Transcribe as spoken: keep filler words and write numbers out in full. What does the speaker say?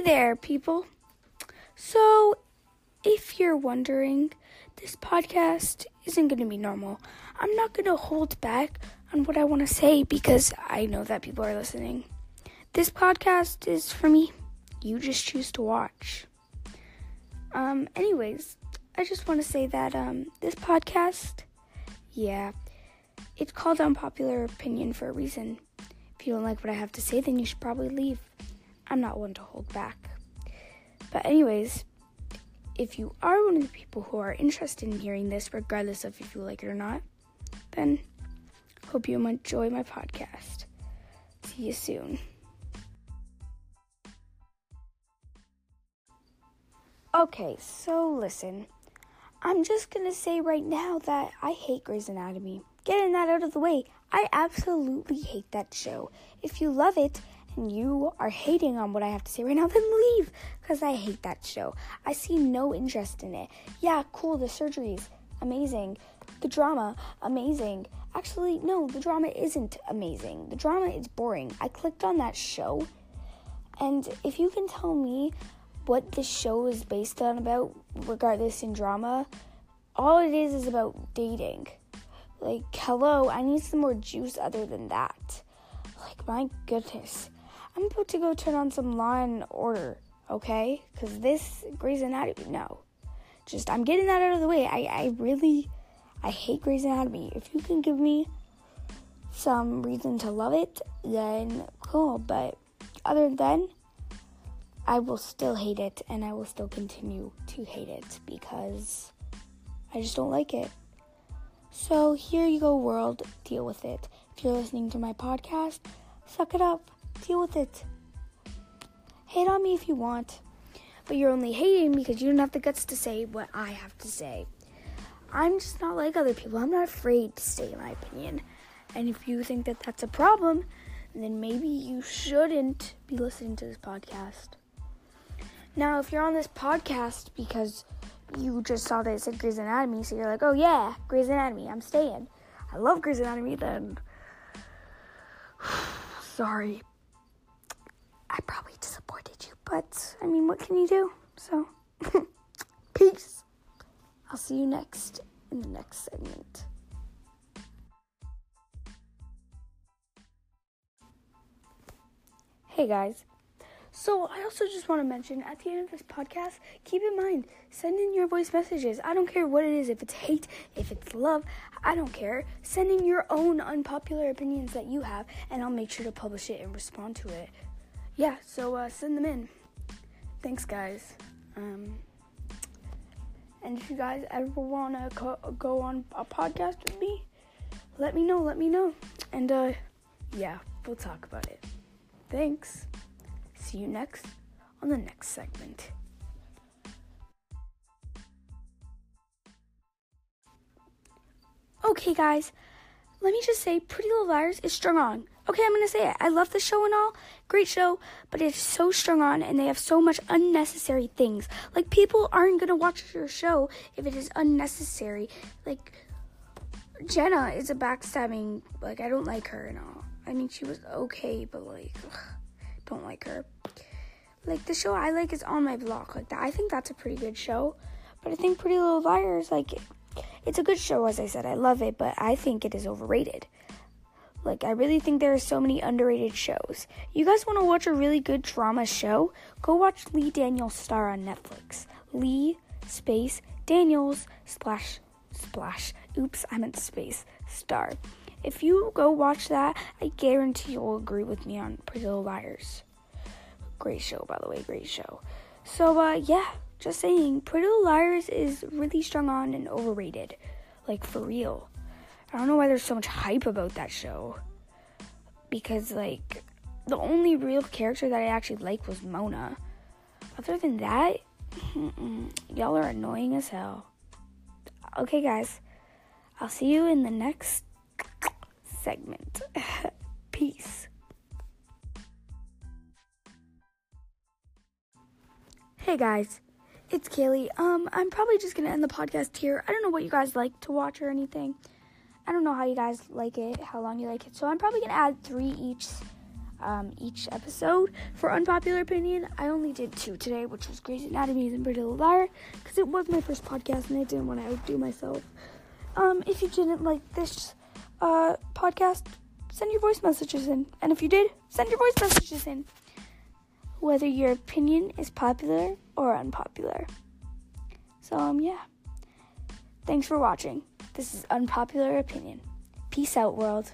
Hey there, people. So, if you're wondering, this podcast isn't going to be normal. I'm not going to hold back on what I want to say because I know that people are listening. This podcast is for me. You just choose to watch. Um, anyways, I just want to say that, um, this podcast, yeah, it's called Unpopular Opinion for a reason. If you don't like what I have to say, then you should probably leave. I'm not one to hold back. But anyways, if you are one of the people who are interested in hearing this, regardless of if you like it or not, then hope you enjoy my podcast. See you soon. Okay, so listen. I'm just going to say right now that I hate Grey's Anatomy. Getting that out of the way, I absolutely hate that show. If you love it, you are hating on what I have to say right now, then leave, because I hate that show. I see no interest in it. Yeah, cool, the surgeries, amazing. The drama, amazing. Actually, no, the drama isn't amazing. The drama is boring. I clicked on that show, and if you can tell me what this show is based on about, regardless in drama, all it is is about dating. Like, hello, I need some more juice other than that. Like, my goodness. I'm about to go turn on some Law and Order, okay? Because this Grey's Anatomy, no. Just, I'm getting that out of the way. I, I really, I hate Grey's Anatomy. If you can give me some reason to love it, then cool. But other than, I will still hate it, and I will still continue to hate it because I just don't like it. So here you go, world. Deal with it. If you're listening to my podcast, suck it up. Deal with it. Hate on me if you want, but you're only hating because you don't have the guts to say what I have to say. I'm just not like other people. I'm not afraid to say my opinion, and if you think that that's a problem, then maybe you shouldn't be listening to this podcast. Now, if you're on this podcast because you just saw that it said Grey's Anatomy, so you're like, oh yeah, Grey's Anatomy, I'm staying. I love Grey's Anatomy, then sorry. I probably disappointed you, but, I mean, what can you do? So, peace. I'll see you next in the next segment. Hey, guys. So, I also just want to mention, at the end of this podcast, keep in mind, send in your voice messages. I don't care what it is, if it's hate, if it's love, I don't care. Send in your own unpopular opinions that you have, and I'll make sure to publish it and respond to it. Yeah, so uh, send them in. Thanks, guys. Um, and if you guys ever want to co- go on a podcast with me, let me know, let me know. And, uh, yeah, we'll talk about it. Thanks. See you next on the next segment. Okay, guys. Let me just say, Pretty Little Liars is strung on. Okay, I'm going to say it. I love the show and all. Great show. But it's so strung on, and they have so much unnecessary things. Like, people aren't going to watch your show if it is unnecessary. Like, Jenna is a backstabbing, like, I don't like her and all. I mean, she was okay, but, like, ugh, don't like her. Like, the show I like is On My Block. Like, that. I think that's a pretty good show. But I think Pretty Little Liars, like, it's a good show, as I said. I love it, but I think it is overrated. Like, I really think there are so many underrated shows. You guys want to watch a really good drama show? Go watch Lee Daniels Star on Netflix. Lee, space, Daniels, splash, splash. Oops, I meant space, star. If you go watch that, I guarantee you'll agree with me on Pretty Little Liars. Great show, by the way, great show. So, uh, yeah. Just saying, Pretty Little Liars is really strung on and overrated. Like, for real. I don't know why there's so much hype about that show. Because, like, the only real character that I actually liked was Mona. Other than that, mm-mm, y'all are annoying as hell. Okay, guys. I'll see you in the next segment. Peace. Hey, guys. It's Kaylee. Um, I'm probably just going to end the podcast here. I don't know what you guys like to watch or anything. I don't know how you guys like it, how long you like it. So I'm probably going to add three each um, each episode. For Unpopular Opinion, I only did two today, which was Grey's Anatomy and Pretty Little Liars, because it was my first podcast and I didn't want to outdo myself. Um, if you didn't like this uh, podcast, send your voice messages in. And if you did, send your voice messages in. Whether your opinion is popular or unpopular. So, um, yeah. Thanks for watching. This is Unpopular Opinion. Peace out, world.